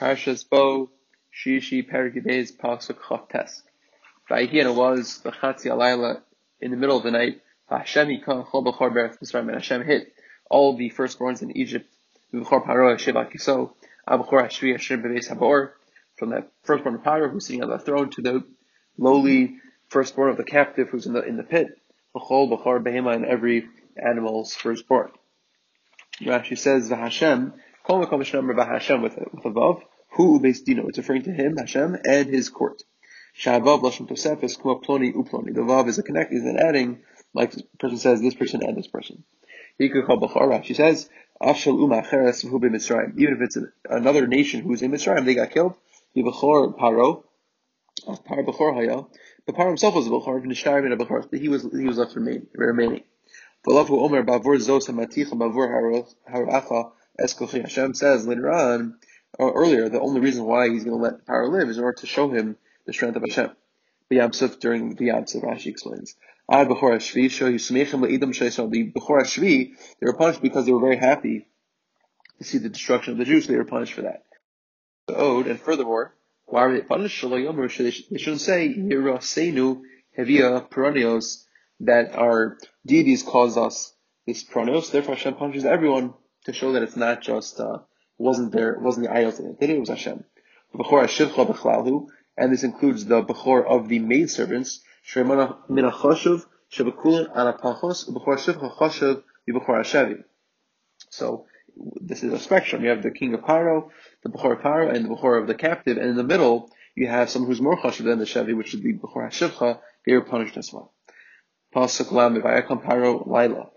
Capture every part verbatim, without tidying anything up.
Parashas Bo, Shishi Paragidez Pasuk Chaftes. Vayhiana was Vachatzi Alayla in the middle of the night. Hashem Yikah Chol Bechor Bereth Mitzrayim, and Hashem hit all the firstborns in Egypt. Bechor paro Sheva Kiso, Bechor Hashivcha Asher Bebeis Habor, from the firstborn of Pharaoh who's sitting on the throne to the lowly firstborn of the captive who's in the in the pit. Bechol Bechor Behema, and every animal's firstborn. Rashi says V'Hashem Kol Mekom Shnamar V'Hashem with with above Hu Ubeis Dino. It's referring to him, Hashem, and his court. Shavav Lashon Tosefes Kuma Ploni Uploni. The vav is a connect, is an adding. Like this person says, this person and this person. She says, even if it's another nation who's in Mitzrayim, they got killed. Paro, but Paro himself was a b'chor. He was he was left remaining. Hashem says later on, or earlier, the only reason why he's going to let Paro live is in order to show him the strength of Hashem. Be'yab Suf, during Be'yab Suf, Rashi explains. The Bechor Hashvi, they were punished because they were very happy to see the destruction of the Jews, so they were punished for that. The Ode, and furthermore, why were they punished? They shouldn't say, that our deities caused us this pranios, therefore Hashem punishes everyone to show that it's not just, uh, wasn't there, it wasn't the idols that did it, it was Hashem. Bechor Hashivcha Bechlahu, and this includes the Bechor of the maidservants, so this is a spectrum. You have the king of Paro, the Bechor of Paro, and the Bechor of the captive, and in the middle you have someone who's more Chashuv than the Shevi, which is the Bechor Hashivcha. They were punished as well. Pasuk Lam, Vayakam Paro Laila,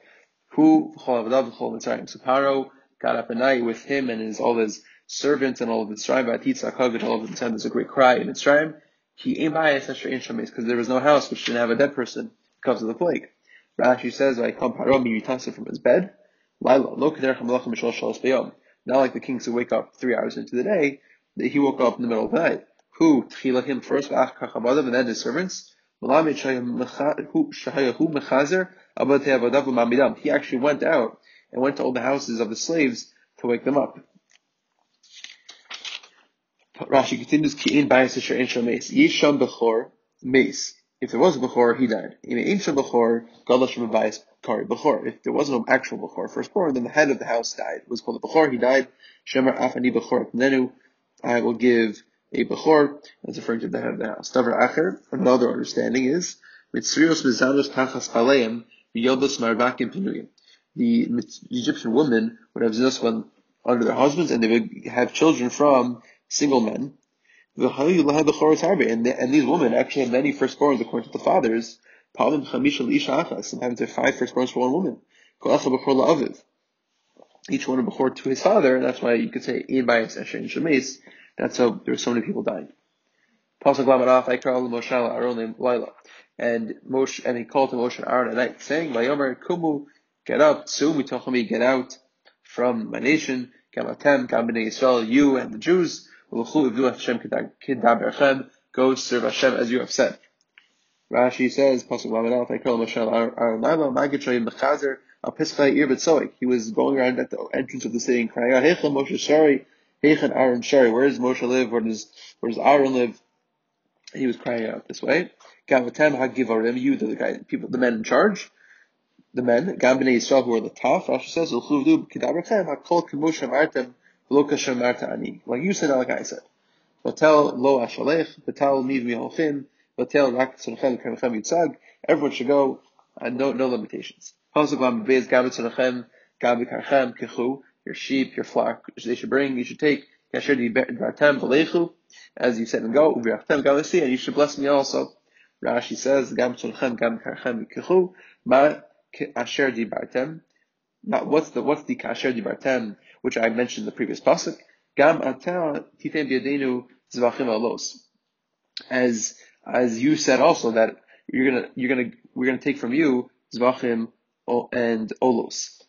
Hu B'chol Avadav B'chol Mitzrayim. So Paro got up at night with him and his all his servants and all of Mitzrayim. By Yitzchak, all of Mitzrayim, there's a great cry in Mitzrayim. He ain't by because there was no house which didn't have a dead person because of the plague. Rashi says, I come Paromiyutasa from his bed. Not like the kings who wake up three hours into the day, that he woke up in the middle of the night. Who tchila him first, and then his servants. He actually went out and went to all the houses of the slaves to wake them up. Rashi continues, Ki'in bias asher ein sham meis. Yisham b'chor meis. If there was a b'chor, he died. Ein sham b'chor, gadol shem bias kari b'chor. If there was no actual b'chor, firstborn, then the head of the house died. It was called a b'chor, he died. Shemar afani b'chor atnenu. I will give a b'chor. That's referring to the head of the house. Davar acher, another understanding is, Mitzrios mizanos tachas paleim, v'yodos marvakim pinuyim. The Egyptian women would have zinos one under their husbands, and they would have children from single men, and, the, and these women actually had many firstborns according to the fathers. Sometimes there are five firstborns for one woman. Each one a b'chor to his father, and that's why you could say ein bias asher ein sham meis. That's how there were so many people dying. And Moshe, and he called to Moshe and Aaron at night, saying, "Kumu, get up, tzu mitochami, get out from my nation, Kamatem, Gam Bnei Yisrael, you and the Jews." Go serve Hashem as you have said. Rashi says, he was going around at the entrance of the city and crying out, where does Moshe live? Where does, where does Aaron live? And he was crying out this way. You, the guy, people, the men in charge, the men, Gam Bnei Yisrael, who are the tough. Rashi says, like you said, like I said. Everyone should go, and no, no limitations. Your sheep, your flock, they should bring, you should take, as you said, and go, Uvirahtel Gallasi, and you should bless me also. Rashi says, Gam Sulham, Gam Karhem Kehu, Ma Kasher Di Bartem. Not what's the what's the Kasher Di Bartem, which I mentioned in the previous pasuk. Gam Ata Titem Biadenu Zvachim Olos. As as you said also that you're gonna you're gonna we're gonna take from you Zvachim and Olos.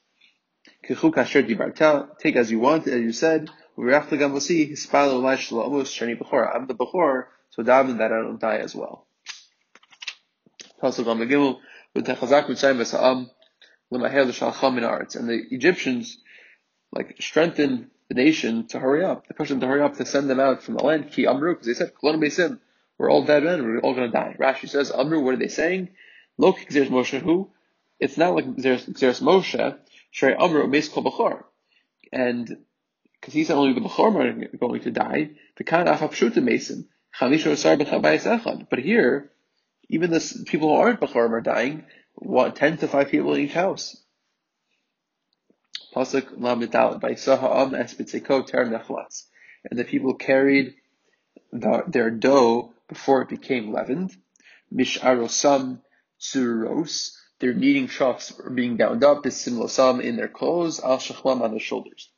Khu Kasherdi Bartha, take as you want, as you said. I'm the Bechor, so daven that I don't die as well. And the Egyptians, like, strengthened the nation to hurry up, they pushed them to hurry up to send them out from the land. Ki Amru, because they said, Kolon Beisim, we're all dead men, we're all going to die. Rashi says, Amru, what are they saying? Lo K'Gzeres Moshe Hu, it's not like K'Gzeres Moshe, Shrei Amru, Meis Kol B'chor. And because he said only the Bechor are going to die, the Kan Achap Shuta Mesim, Chamisha Osar B'Chabayis Echad. But here, even the people who aren't Bechor are dying, what, ten to five people in each house. Pasuk Lamedal by Saham Esbitzeko Ter Nechlatz, and the people carried the, their dough before it became leavened. Misharosam Suros, their kneading troughs were being bound up. Bismilosam in their clothes, Al Shachlam on their shoulders.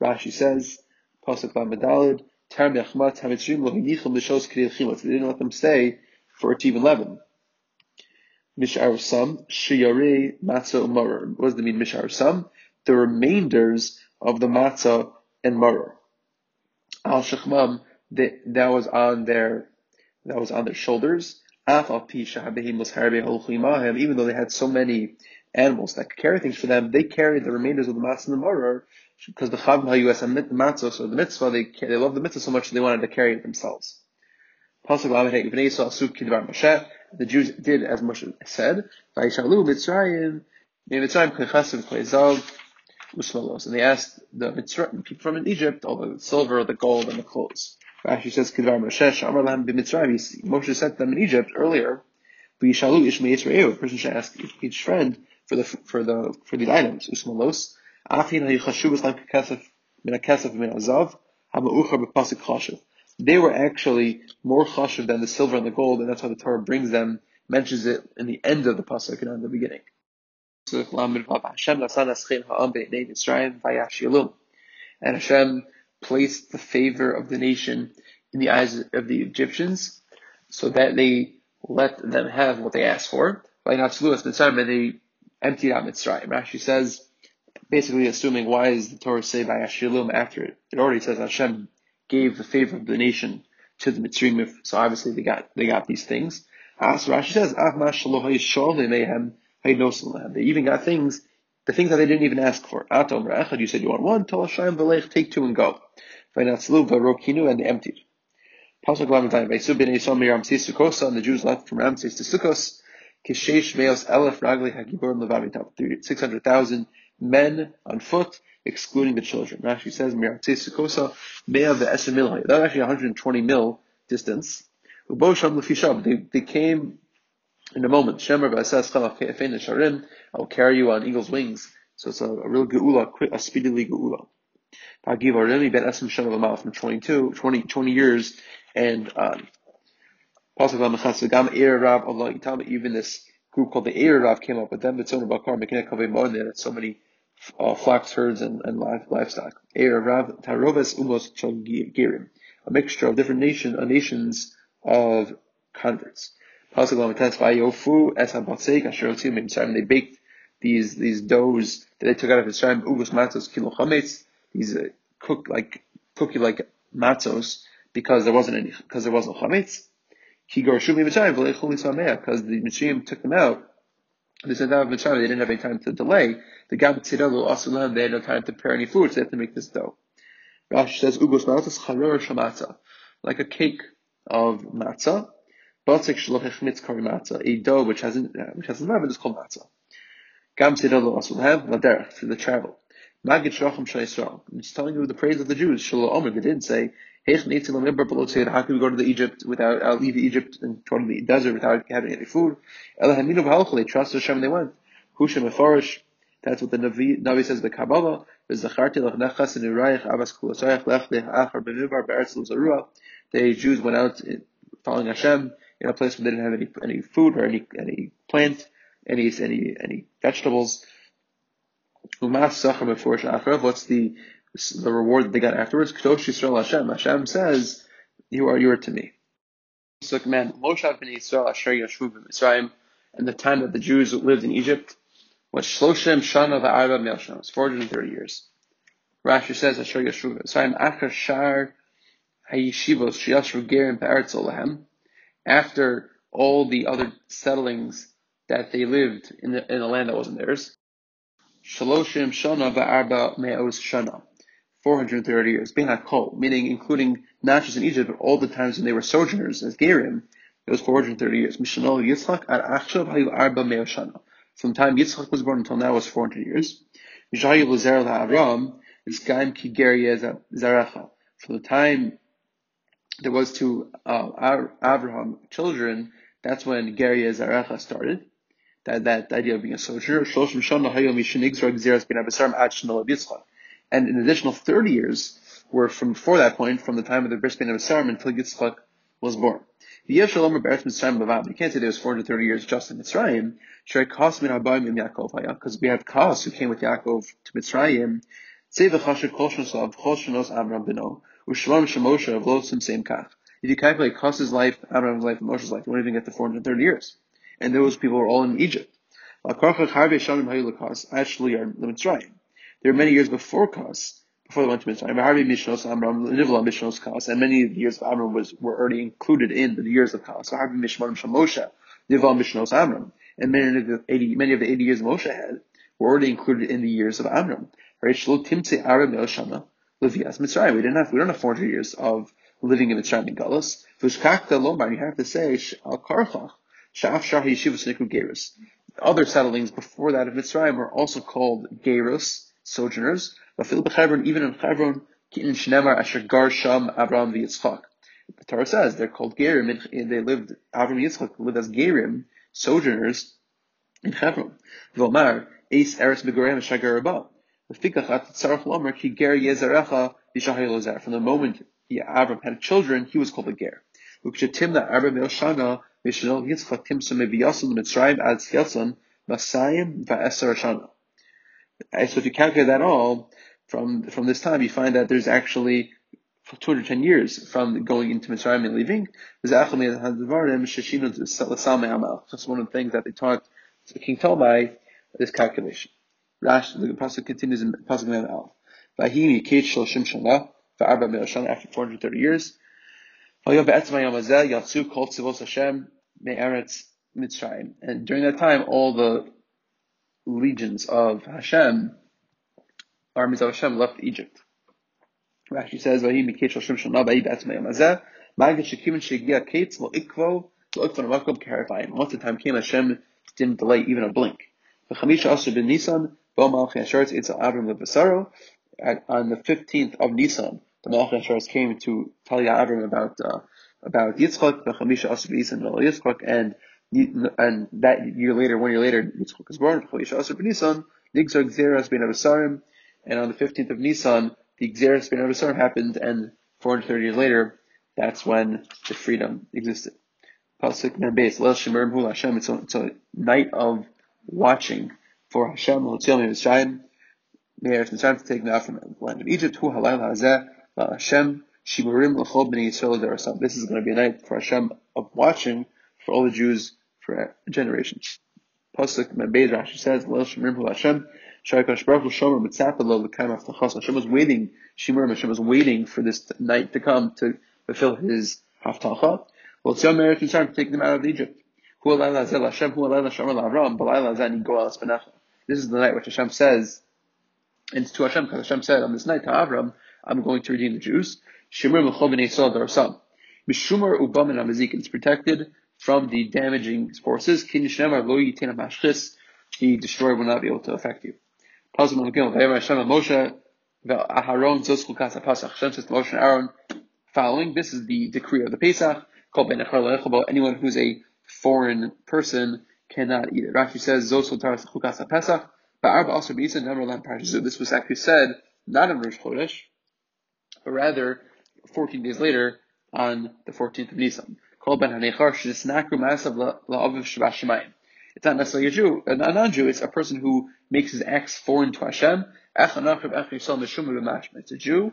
Rashi says Pasuk Lamedal Ter Nechlatz Hamitzrim Lohinichel Mishos Kriyel Chilas. They didn't let them stay for it to even leaven. Misharosam Shiyare Matzah Umaror. What does it mean? Misharosam, the remainders of the matzah and maror. Al shechmam, that was on their, that was on their shoulders. Af al pi shahabehimos harbe holchimahim, even though they had so many animals that could carry things for them, they carried the remainders of the matzah and the maror because the chav hayus matzah, so the mitzvah, they they loved the mitzvah so much they wanted to carry it themselves. The Jews did as Moshe said. Vayishalu Mitzrayim, Mitzrayim klechasim klezav. And they asked the Mitzrayim people from Egypt all the silver, the gold, and the clothes. Rashi says, Kedvar Moshe, Amar Lahem b'Mitzrayim. Moshe sent them in Egypt earlier. V'yishalu ish me'Yisrael. A person should ask each friend for the for the for these items. Usmalos. Afin ha'yichashu b'slam k'kasef min ha'kasef min ha'zav ha'ma'uchar b'pasuk chashuv. They were actually more chashuv than the silver and the gold, and that's why the Torah brings them, mentions it in the end of the pasuk and not in the beginning. And Hashem placed the favor of the nation in the eyes of the Egyptians, so that they let them have what they asked for. And they emptied out Mitzrayim. Rashi says, basically assuming, why does the Torah say Vayashilum after it? It already says Hashem gave the favor of the nation to the Mitzrayim, so obviously they got they got these things. So Rashi says, they even got things, the things that they didn't even ask for. Atom Ra'achad, you said you want one, Tol Shayim V'Leich, take two and go. V'ynatzlu V'rokinu, and they emptied. Pasuk Lamedayin, V'ysu b'nei Yisrael miRamses to Sukkos, and the Jews left from Ramses to Sukkos. Kishesh meos elef ragli hagiborim levavitam, six hundred thousand men on foot, excluding the children. Rashi says miRamses to Sukkos, mea v'esem mil. That was actually one hundred and twenty mil distance. Ubosham l'fisham, they they came. In a moment, I will carry you on eagle's wings. So it's a, a real ge'ula, a speedily ge'ula. From twenty-two, twenty, twenty years and on. Even this group called the Eirav came up with them. They had so many uh, flocks, herds, and, and live, livestock. Gerim, a mixture of different nation, uh, nations of converts. They baked these these doughs that they took out of Mitzrayim. Ugos matzos kilo chametz. These uh, cooked like cookie like matzos because there wasn't any because there wasn't chametz. Because the Mitzrayim took them out. They sent out of Mitzrayim. They didn't have any time to delay. The Gam Tzirelu Asulam. They had no time to prepare any food, so they had to make this dough. Rashi says ugos matzos charor shamatzah, like a cake of matzah. A dough which hasn't uh, which hasn't leavened is called matzah. Gam Sulham laderech, for the travel. Magid shrochim shal Yisrael. It's telling you the praise of the Jews. Shalom. They didn't say, "Heich neitzim lamibra below tzir." How can we go to the Egypt without uh, leave Egypt and go to the desert without having any food? Ela haminu b'halchol. They trusted Hashem and they went. Hushem eforish. That's what the Navi Navi says. The Kabbalah is zacharti lach nachas and urayich avas kulasayich lech leachar b'mivar b'aretz lozarua. The Jews went out following Hashem, in a place where they didn't have any any food or any any plant, any any any vegetables. What's the the reward that they got afterwards? Kadosh Yisrael Hashem. Hashem says, "You are you are to me." So command Moshe ben Yisrael Asher Yashvuvim Yisra'im, and the time that the Jews lived in Egypt was Shloshem Shana V'arba Me'oshana. It's four hundred and thirty years. Rashi says Asher Yashvuvim Yisra'im Achar Shar Hayishivos Sheyashru Gerim Pa'aretz Olahem. After all the other settlings that they lived in the, in the land that wasn't theirs. Shaloshim shana v'arba me'os shana. four hundred thirty years, meaning including not just in Egypt, but all the times when they were sojourners as Gerim, it was four hundred thirty years. Mishnah Yitzchak ad Achshav hayu arba me'oshana. From the time Yitzchak was born until now was four hundred years. Mishayu l'zer la'Avram is gaim ki geriyeh zaracha. From the time there was to uh, Avraham children, that's when geriyeh zaracha started. That, that idea of being a sojourner. Shloshem Shana hayu mishenigzor gzeras bin abasarim ad shana lo Yitzchak. And an additional thirty years were from before that point, from the time of the Bris Milah until Yitzchak was born. You can't say there was four hundred thirty years just in Mitzrayim, because we have Kass who came with Yaakov to Mitzrayim, if you calculate Kass's life, Amram's life, and Moshe's life, you won't even get to four hundred thirty years. And those people were all in Egypt. Actually, are Mitzrayim. There were many years before Kass, before they went to Mitzrayim, and many of the years of Amram was, were already included in the years of Kass. And many of the eighty, many of the eighty years Moshe had were already included in the years of Amram. Right? We didn't have we don't have four hundred years of living in Mitzrayim in Galus. You have to say other settlings before that of Mitzrayim were also called Gerus, sojourners. Even in Hebron, Asher Avram v'Yitzchak. The Torah says they're called Gerim, and they lived. Avram and Yitzchak lived as Gerim, sojourners in Hebron. V'omar Eis Eretz Megorem Shagar Abba. V'fikach At Tzarach Lomer Ki Ger Yezarecha V'Shachay Lozer. From the moment Avram had children, he was called a Ger. Ukshetimna Arba Me'oshana V'Shnol Yitzchak Timsum Meviyasun Mitzrayim Ad Tzilson Masayim Va'Eser Shana. So if you calculate that all, from from this time, you find that there's actually two hundred ten years from going into Mitzrayim and leaving. That's one of the things that they taught to King Talmai, this calculation. Rashi, the pasuk continues in pasuk Mem Aleph. After four hundred thirty years, and during that time, all the legions of Hashem, armies of Hashem, left Egypt. Rashi says, once the time came, Hashem didn't delay even a blink. On the fifteenth of Nisan, the Malach Hasharetz came to tell Avram about uh, about Yitzchak, and and that year later, one year later, Yitzchak was born. And on the fifteenth of Nisan, the Xeris Bein Abasarim happened, and four hundred thirty years later, that's when the freedom existed. Pasuk Mem Beis, Leil Shemerim Hu Hashem. It's a night of watching for Hashem. L'Hotziam Mitzrayim, Me'eretz Mitzrayim, to take them out from the land of Egypt. Hu Halayl Hazeh LaHashem Shimurim L'Chol Bnei Yisrael Derasam. This is going to be a night for Hashem of watching for all the Jews for generations. Pasuk Mem Beis, Rashi says, Leil Shemerim Hu Hashem. Hashem was waiting, Shimurim, Hashem was waiting for this night to come to fulfill his haftacha. Well, Tziyam Eretz Mitzrayim, to take them out of Egypt. This is the night which Hashem says, and it's to Hashem, because Hashem said on this night to Avram, I'm going to redeem the Jews. It's protected from the damaging forces. The destroyer will not be able to affect you. Hashem says to Moshe and Aaron, following, this is the decree of the Pesach, anyone who is a foreign person cannot eat it. Rashi says, this was actually said, not in Rosh Chodesh, but rather fourteen days later, on the fourteenth of Nisan. It's not necessarily a Jew, a non-Jew, it's a person who makes his acts foreign to Hashem. It's a Jew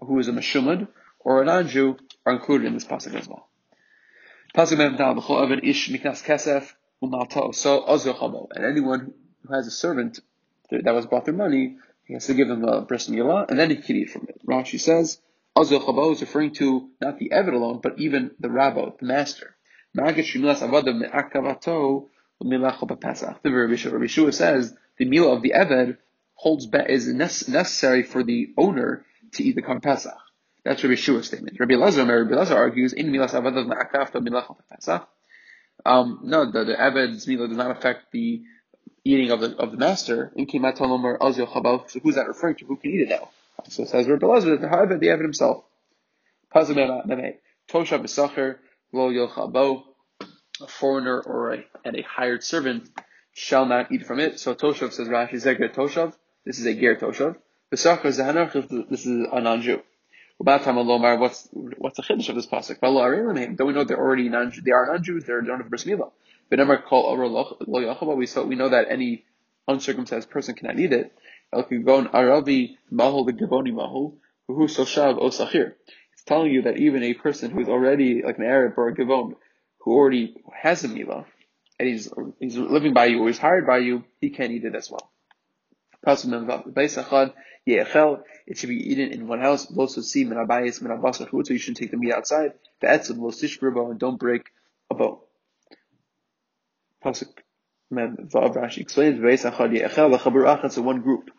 who is a Meshumad or a non-Jew are included in this pasuk as well. And anyone who has a servant that was brought their money, he has to give them a Bris Milah, and then he can eat from it. Rashi says, Azul Chabo is referring to not the Eved alone, but even the Rabbo, the master. The Rabbi Shua says the meal of the Eved holds be- is necessary for the owner to eat the Korban Pesach. That's Rabbi Yeshua's statement. Rabbi Elazar, Rabbi Elazar argues, in milas avadav la'akafta milachot Pesach. Um, no, the, the Aved's milah does not affect the eating of the of the master. In kimat halomer azil chabal. So who's that referring to? Who can eat it now? So it says Rabbi Elazar, the Aved, the Aved himself. Pazim nevei tosha b'sacher lo yilchabo. A foreigner or a, and a hired servant shall not eat from it. So Toshav says, Rashi Zeger Toshav. This is a Ger Toshav. This is a non-Jew. What's, what's the Chiddush of this pasuk? Don't we know they're already non-Jew? They are non-Jews. They're don't have Bris Milah. We know that any uncircumcised person cannot eat it. It's telling you that even a person who is already like an Arab or a Givon, who already has a milah, and he's he's living by you, or he's hired by you, he can't eat it as well. It should be eaten in one house. So you shouldn't take the meat outside. And don't break a bone. Pasuk Rashi explains, so one group.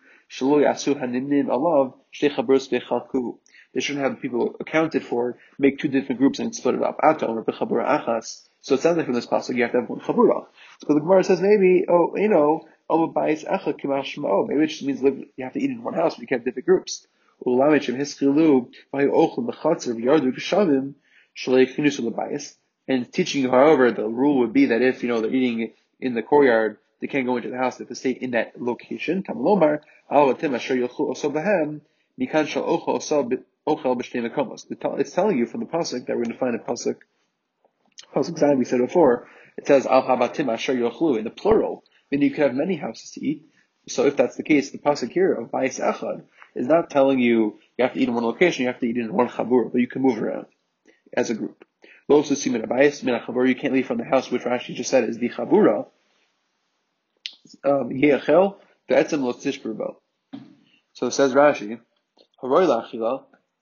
They shouldn't have the people accounted for, make two different groups and split it up. So it sounds like from this passage you have to have one chabura. So the Gemara says maybe, oh, you know, maybe it just means live, you have to eat in one house, but you can't have different groups. And teaching you, however, the rule would be that if, you know, they're eating in the courtyard, they can't go into the house, they have to stay in that location. It's telling you from the pasuk that we're going to find a pasuk. Pasuk Zayin we said before. It says al habatim asher yochlu in the plural, meaning you could have many houses to eat. So if that's the case, the pasuk here of bais echad is not telling you you have to eat in one location, you have to eat in one chabur, but you can move around as a group. Lo susim min abayis min chabur, you can't leave from the house, which Rashi just said is the chabura. Yeachel ve'etzem lo tishbrubo. So it says Rashi.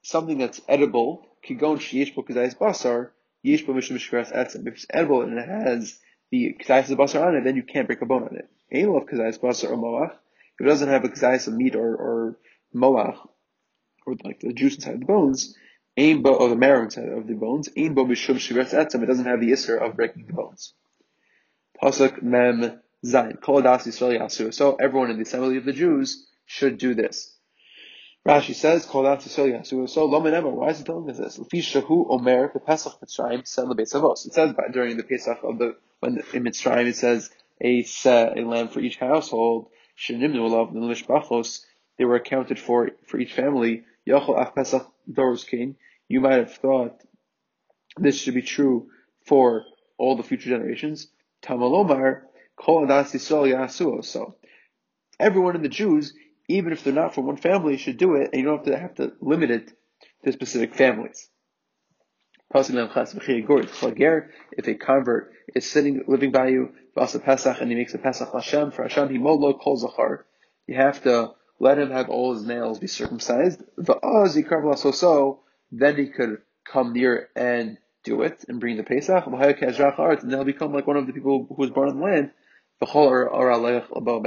Something that's edible, kigon sheyeshbo kazayis basar, yeshbo mishum shkaras etzem. If it's edible and it has the kazayis basar on it, then you can't break a bone on it. Ain't love kazayis basar or moach. If it doesn't have a kazayis of meat or or moach, or like the juice inside the bones, ain't bo or the marrow inside of the bones, ain't bo mishum shkaras etzem. It doesn't have the isser of breaking the bones. Pasuk mem zayin kol das Yisrael yasu. So everyone in the assembly of the Jews should do this. Rashi says, "Call out to Yisrael Yasuo." So, Lomenema, why is it telling us this? L'fishahu Omer b'Pesach Mitzrayim sel lebeis avos. It says by, during the Pesach of the when the, in Mitzrayim it says a uh, a lamb for each household. Shenimnu olav nilmishbachos. They were accounted for for each family. Yachol af Pesach Doros King. You might have thought this should be true for all the future generations. Tamalomar Kol Adas Yisrael Yasuo. So, everyone in the Jews, even if they're not from one family, you should do it, and you don't have to have to limit it to specific families. If a convert is sitting, living by you, and he makes a Pesach Hashem, for Hashem, you have to let him have all his nails be circumcised. Then he could come near and do it, and bring the Pesach, and they'll become like one of the people who was born on the land. But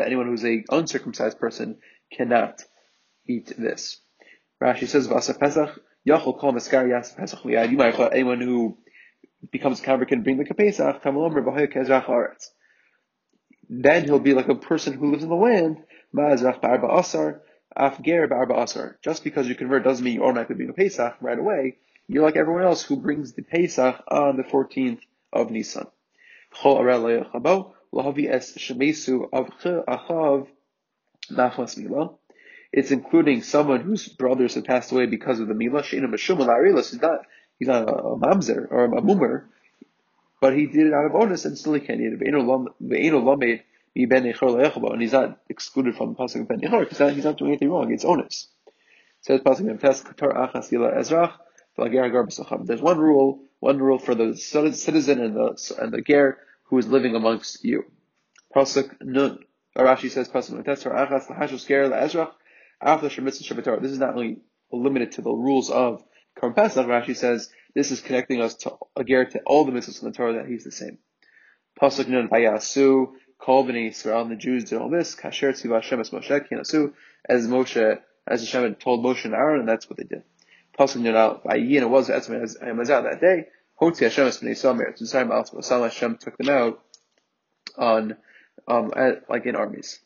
anyone who's an uncircumcised person cannot eat this. Rashi says, "Vasa Pesach Yachol Kol Meskar Yas Pesach Liyad." You might thought anyone who becomes a convert can bring the Pesach. Kamalomer B'Hayek Ezrach Haaretz. Then he'll be like a person who lives in the land. Ma'azrach B'Arba Asar Afger B'Arba Asar. Just because you convert doesn't mean you automatically bring a Pesach right away. You're like everyone else who brings the Pesach on the fourteenth of Nisan. Chol Arel Leyachabo Lahavi Es Shemesu Avche Achav. It's including someone whose brothers have passed away because of the milah. He's not, he's not a, a mamzer or a mumer, but he did it out of onus and still he can't eat it. And he's not excluded from the pasuk of ben nechor because he's not doing anything wrong. It's onus. Says pasuk, there's one rule, one rule for the citizen and the and the ger who is living amongst you. Pasuk nun. Rashi says, this is not only limited to the rules of Korban Pesach. Rashi says, this is connecting us to a ger to all the mitzvahs in the Torah, that he's the same. Pasuk nun vayasu, kol b'nei Yisrael, and the Jews did all this, kasher tziva Hashem es Moshe, as Moshe as Hashem had told Moshe and Aaron, and that's what they did. Pasuk Yud Aleph, and it was that day, Hashem took them out on, um, like in armies.